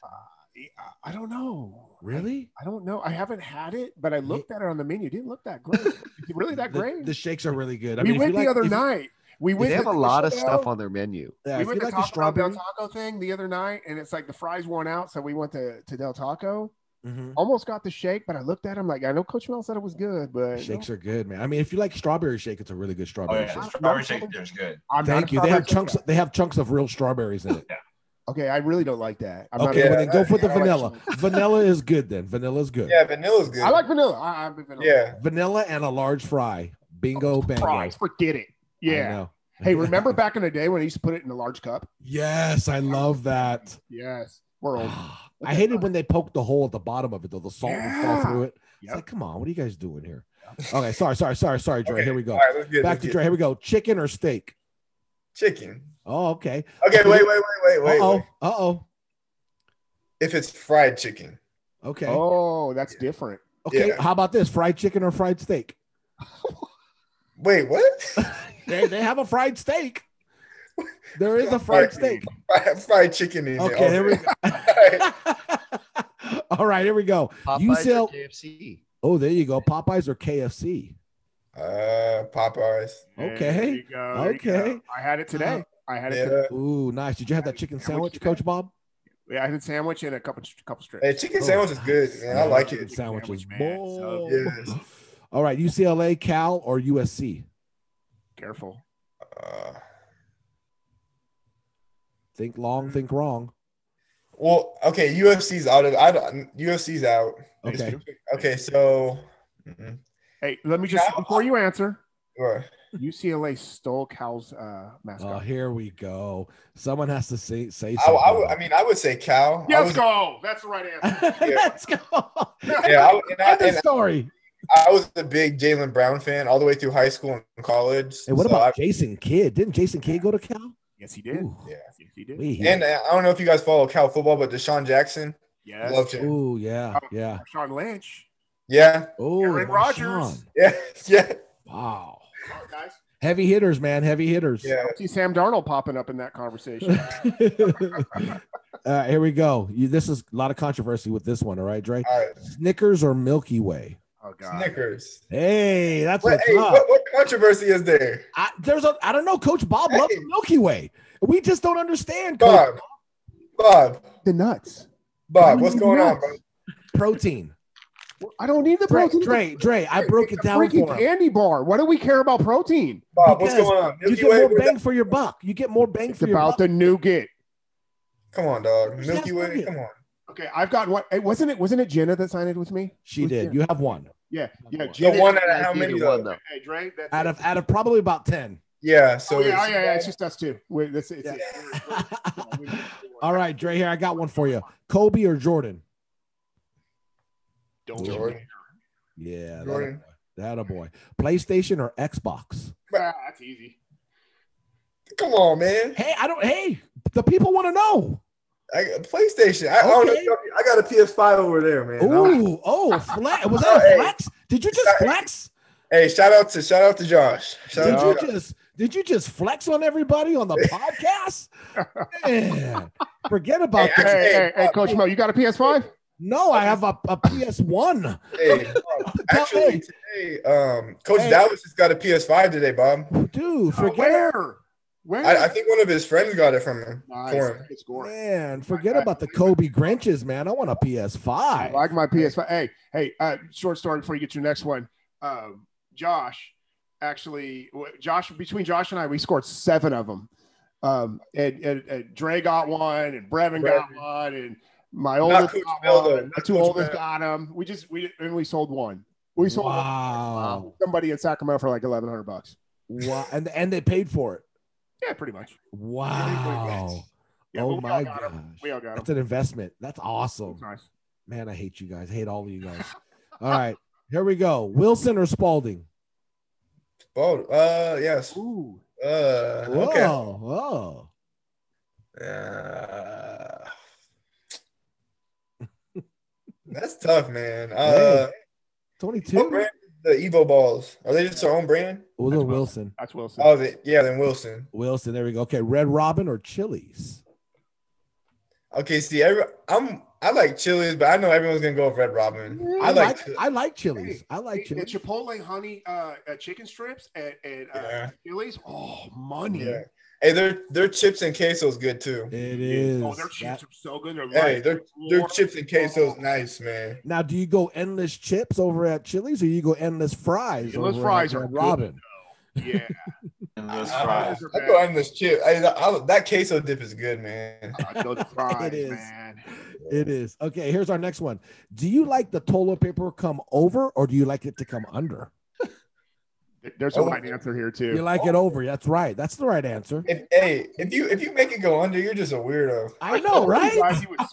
I don't know. Really? I don't know. I haven't had it, but I looked at it on the menu. It didn't look that great. Really that great? The shakes are really good. I mean, the other night. They have a lot of stuff on their menu. Yeah, we went to the Del Taco thing the other night, and it's like the fries worn out, so we went to Del Taco. Mm-hmm. Almost got the shake, but I looked at him like, I know Coach Mel said it was good, but shakes are good, man. I mean, if you like strawberry shake, it's a really good strawberry shake. Strawberry shake there's good. Thank you. They have chunks of real strawberries in it. Yeah. Okay, I really don't like that. Then go for the vanilla. Vanilla is good then. Vanilla is good. Yeah, vanilla is good. I like vanilla. I vanilla. Yeah. Vanilla and a large fry. Bingo, bango. Fries, forget it. Yeah. I know. Hey, remember back in the day when I used to put it in a large cup? Yes, I love that. Yes. World. I hated when they poked the hole at the bottom of it, though. The salt would fall through it. It's like, come on, what are you guys doing here? Okay, sorry, Dre. Okay. Here we go. Right, back to Dre. Here we go. Chicken or steak? Chicken. Oh, okay. Okay, wait. Uh-oh. If it's fried chicken. Okay. Oh, that's different. Okay, how about this? Fried chicken or fried steak? Wait, what? They have a fried steak. There is a fried steak. Fried chicken in there. Okay, here we go. All right, here we go. Popeyes or KFC. Oh, there you go. Popeyes or KFC. Popeyes. Okay. Okay. I had it today. I had it today. Ooh, nice. Did you have that chicken sandwich, Coach Bob? Yeah, I had a sandwich and a couple strips. Hey, chicken sandwich is good, man. I like it. Sandwiches, man. So, yes. All right, UCLA, Cal, or USC? Careful. Think long, think wrong. Well, okay, UFC's out of. I don't. UFC's out. Okay. Okay, so. Mm-hmm. Hey, let me just before you answer. Sure. UCLA stole Cal's mascot. Oh, here we go. Someone has to say something. I would say Cal. Yeah, let's go. That's the right answer. Yeah. Let's go. Yeah, story. I was a big Jaylen Brown fan all the way through high school and college. And what about Jason Kidd? Didn't Jason Kidd go to Cal? Yes, he did. Ooh. Yeah, yes, he did. And I don't know if you guys follow Cal football, but Deshaun Jackson. Yes. Loved him. Oh, yeah, yeah. Marshawn Lynch. Yeah. Oh, Aaron Rodgers. Yeah, yeah. Wow. All right, guys. Heavy hitters, man. Heavy hitters. Yeah. I see Sam Darnold popping up in that conversation. Here we go. This is a lot of controversy with this one. All right, Dre. All right. Snickers or Milky Way? Oh, God. Snickers. Hey, that's what's up. What controversy is there? I don't know. Coach Bob loves the Milky Way. We just don't understand. Bob. The nuts. Bob, what's going on, bro? Protein. I don't need the protein. Dre, I broke it down for him. Freaking candy bar. Why do we care about protein? Bob, what's going on? Milky Way, more bang for your buck. You get more bang for your buck. It's about the nougat. Come on, dog. Milky Way, come on. Okay, I've got one. Wasn't it Jenna that signed it with me? She did. Jenna? You have one. Yeah. Jenna, the one out of how many? Though? Hey, Dre, that's out of probably about 10. Yeah. So it's just us two. It's all right, Dre. Here, I got one for you. Kobe or Jordan? Jordan. Yeah. Jordan. That a boy. PlayStation or Xbox? That's easy. Come on, man. Hey, the people want to know. PlayStation. I don't know. I got a PS5 over there, man. Ooh, flex. Was that a flex? Did you just flex? Hey, shout out to Josh. Did you just flex on everybody on the podcast? Man, forget about that. Hey, Coach Mo, you got a PS5? No, I have a PS1. Hey, actually, today, Coach Dallas has got a PS5 today, Bob. Dude, where? I think one of his friends got it from him. Nice. Man, forget about the Kobe Grinches, man. I want a PS5. I like my PS5. Hey, short story before you get your next one. Josh, between Josh and I, we scored 7 of them. And Dre got one, and Brevin got one, and my oldest got one. My 2 oldest got them. We sold one. We sold one. Somebody in Sacramento for like $1,100. Wow, and they paid for it. Yeah, pretty much. Wow. Yeah, oh, my gosh. We all got them. That's an investment. That's awesome. That's nice. Man, I hate you guys. I hate all of you guys. All right. Here we go. Wilson or Spalding? Spalding. Yes. Ooh. Okay. Whoa. That's tough, man. 22? The Evo balls. Are they just their own brand? Oh, they're Wilson. That's Wilson. Oh, then Wilson. Wilson, there we go. Okay, Red Robin or Chili's? Okay, see, I like Chili's, but I know everyone's going to go with Red Robin. Yeah, I like Chili's. I like Chili's. The Chipotle honey chicken strips at Chili's. Oh, money. Yeah. Hey, their chips and queso is good too. It is. Oh, their chips are so good. Their chips and queso is nice, man. Now, do you go endless chips over at Chili's, or you go endless fries? Endless fries are Robin. Good, yeah. Endless fries. I go endless chips. That queso dip is good, man. Those fries, it is. Man. It is. Okay, here's our next one. Do you like the toilet paper come over, or do you like it to come under? There's a right answer here too. You like it over? That's right. That's the right answer. If you make it go under, you're just a weirdo. I know, right?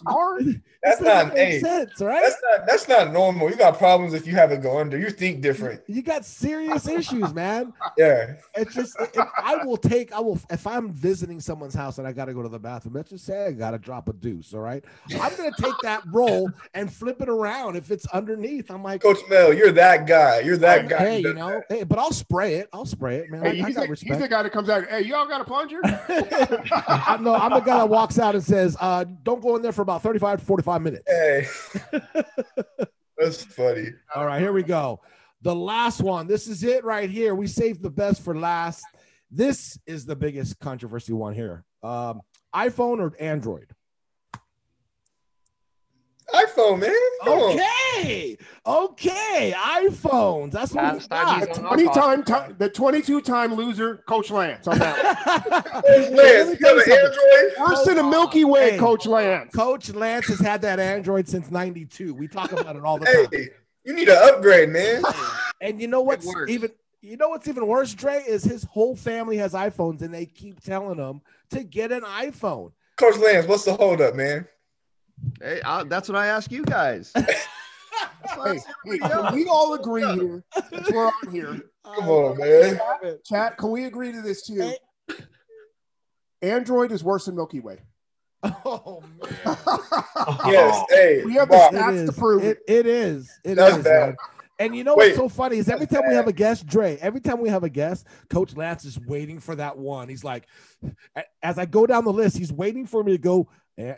Smart. That's not sense, right? That's not normal. You got problems if you have it go under. You think different. You got serious issues, man. Yeah. It's just if I'm visiting someone's house and I got to go to the bathroom, let's just say I got to drop a deuce. All right. I'm gonna take that roll and flip it around. If it's underneath, I'm like, Coach Mel, you're that guy. Hey, you know. Hey, but also. spray it. I'll spray it, man. Hey, I got respect. He's the guy that comes out. Hey, y'all got a plunger? No, I'm the guy that walks out and says, don't go in there for about 35 to 45 minutes. Hey, that's funny. All right, here we go. The last one. This is it right here. We saved the best for last. This is the biggest controversy one here. iPhone or Android? iPhone, man. Okay. Okay. iPhones. That's what we got. The 22-time loser, Coach Lance. On that. Coach Lance. You have an Android? Worse than a Milky Way, hey, Coach Lance. Coach Lance has had that Android since '92. We talk about it all the time. Hey, you need an upgrade, man. And you know what's even worse, Dre, is his whole family has iPhones, and they keep telling him to get an iPhone. Coach Lance, what's the holdup, man? Hey, that's what I ask you guys. Can we all agree here? We're on here. Come on, man. Chat, can we agree to this too? Android is worse than Milky Way. Oh, man. Yes. Hey, we have the stats to prove it. It is. Man. And you know what's so funny is every time we have a guest, Dre, every time we have a guest, Coach Lance is waiting for that one. He's like, as I go down the list, he's waiting for me to go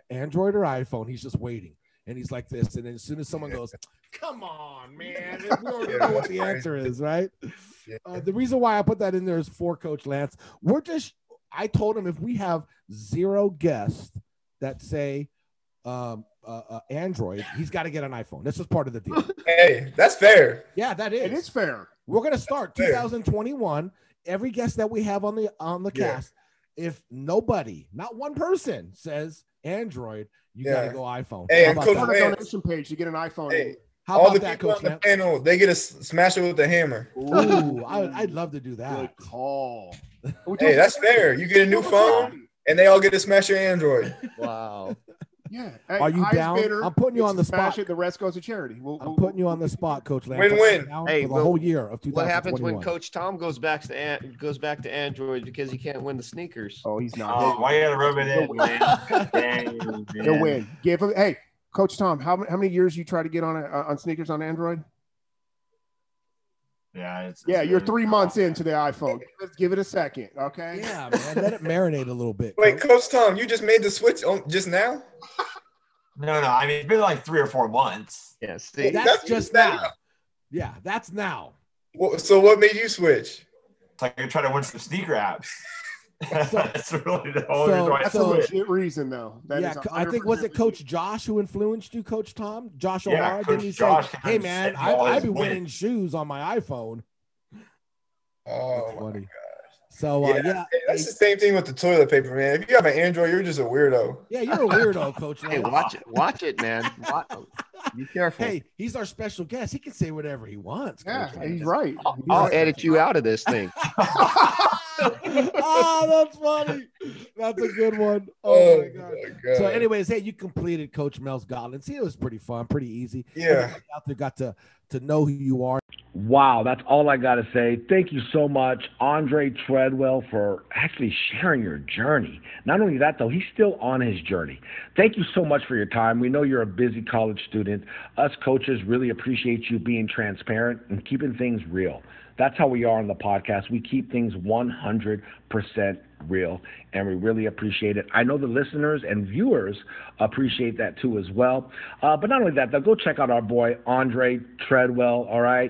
Android or iPhone. He's just waiting. And he's like this. And then as soon as someone goes, come on, man. We don't know what the answer is, right? Yeah. The reason why I put that in there is for Coach Lance. We're just, I told him if we have zero guests that say, Android, he's got to get an iPhone. This is part of the deal. Hey, that's fair. Yeah, that is. It is fair. We're going to start 2021. Every guest that we have on the cast, if nobody, not one person says Android, you got to go iPhone. Hey, and Coach Lance, on a donation page, you get an iPhone. Hey, how about that, Coach Lance? The panel, they get to smash it with a hammer. Ooh, I'd love to do that. Good call. Hey, that's fair. You get a new phone, and they all get to smash your Android. Wow. Yeah. Are you down? Bitter, I'm putting you on the spot. The rest goes to charity. I'm putting you on the spot, Coach Lance. Win-win. Hey, the whole year of 2021. What happens when Coach Tom goes back to Android because he can't win the sneakers? Oh, he's not. Oh, why you gotta rub it in, man? He'll win. Give him. Hey, Coach Tom, how many years you try to get on sneakers on Android? Yeah, you're 3 months into the iPhone. Let's give it a second, okay? Yeah, man, let it marinate a little bit. Wait, Coach Tom, you just made the switch just now? No, I mean, it's been like 3 or 4 months. Yeah, see, that's just now. Yeah, that's now. Well, so what made you switch? It's like you're trying to win some sneaker apps. That's really the only reason why I switched. That's a legit reason, though. Yeah, I think, was it Coach Josh who influenced you, Coach Tom? Josh O'Hara? Didn't he say, hey, man, I've been winning shoes on my iPhone? Oh, my gosh. So, yeah. That's the same thing with the toilet paper, man. If you have an Android, you're just a weirdo. Yeah, you're a weirdo, Coach. Hey, watch it, man. Be careful. Hey, he's our special guest. He can say whatever he wants. Yeah, he's right. I'll edit you out of this thing. Oh, that's funny. That's a good one. Oh my God. So anyways, hey, you completed Coach Mel's Gauntlet. See, it was pretty fun, pretty easy. Yeah. Out there got to know who you are. Wow, that's all I got to say. Thank you so much, Andre Treadwell, for actually sharing your journey. Not only that, though, he's still on his journey. Thank you so much for your time. We know you're a busy college student. Us coaches really appreciate you being transparent and keeping things real. That's how we are on the podcast. We keep things 100% real, and we really appreciate it. I know the listeners and viewers appreciate that too as well. But not only that, though, go check out our boy Andre Treadwell, all right?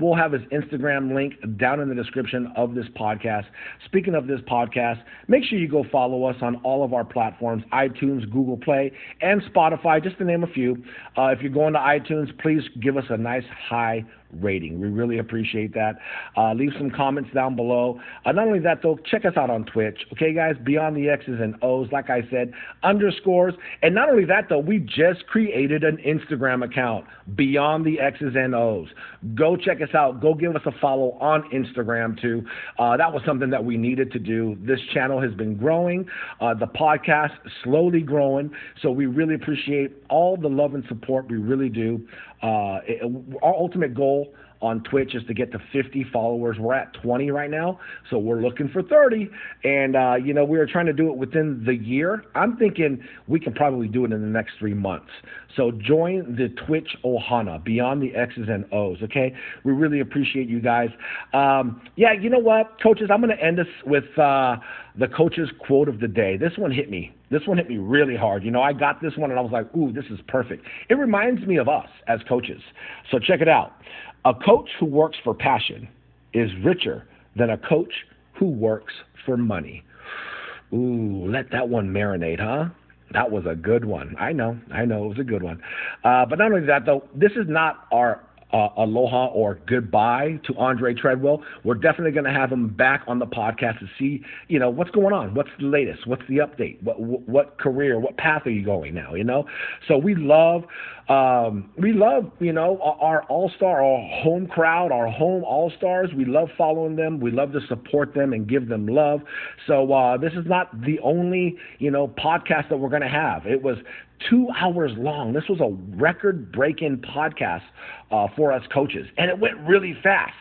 We'll have his Instagram link down in the description of this podcast. Speaking of this podcast, make sure you go follow us on all of our platforms, iTunes, Google Play, and Spotify, just to name a few. If you're going to iTunes, please give us a nice high rating. We really appreciate that. Leave some comments down below. Not only that, though, check us out on Twitch. Okay, guys, Beyond the X's and O's, like I said, underscores. And not only that, though, we just created an Instagram account, Beyond the X's and O's. Go check us out. Go give us a follow on Instagram, too. That was something that we needed to do. This channel has been growing. The podcast slowly growing. So we really appreciate all the love and support. We really do. Our ultimate goal on Twitch is to get to 50 followers. We're at 20 right now, so we're looking for 30. And, you know, we were trying to do it within the year. I'm thinking we can probably do it in the next 3 months. So join the Twitch Ohana, Beyond the X's and O's, okay? We really appreciate you guys. Yeah, you know what, coaches, I'm going to end this with the coach's quote of the day. This one hit me. This one hit me really hard. You know, I got this one and I was like, ooh, this is perfect. It reminds me of us as coaches. So check it out. A coach who works for passion is richer than a coach who works for money. Ooh, let that one marinate, huh? That was a good one. I know, it was a good one. But not only that, though, this is not our aloha or goodbye to Andre Treadwell. We're definitely going to have him back on the podcast to see, you know, what's going on, what's the latest, what's the update, what career, what path are you going now, you know? So we love, you know, our all-star, our home crowd, our home all-stars. We love following them. We love to support them and give them love. So this is not the only, you know, podcast that we're going to have. It was 2 hours long. This was a record-breaking podcast for us coaches, and it went really fast.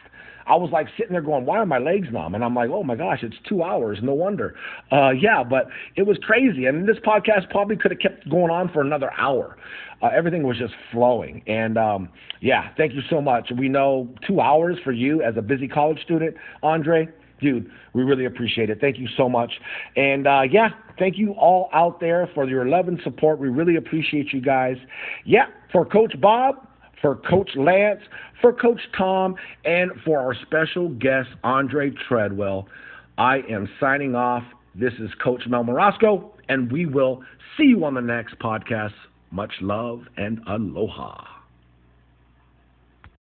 I was like sitting there going, why are my legs numb? And I'm like, oh my gosh, it's 2 hours. No wonder. Yeah, but it was crazy. I mean, this podcast probably could have kept going on for another hour. Everything was just flowing. And yeah, thank you so much. We know 2 hours for you as a busy college student, Andre. Dude, we really appreciate it. Thank you so much. And, yeah, thank you all out there for your love and support. We really appreciate you guys. Yeah, for Coach Bob, for Coach Lance, for Coach Tom, and for our special guest, Andre Treadwell, I am signing off. This is Coach Mel Morasco, and we will see you on the next podcast. Much love and aloha.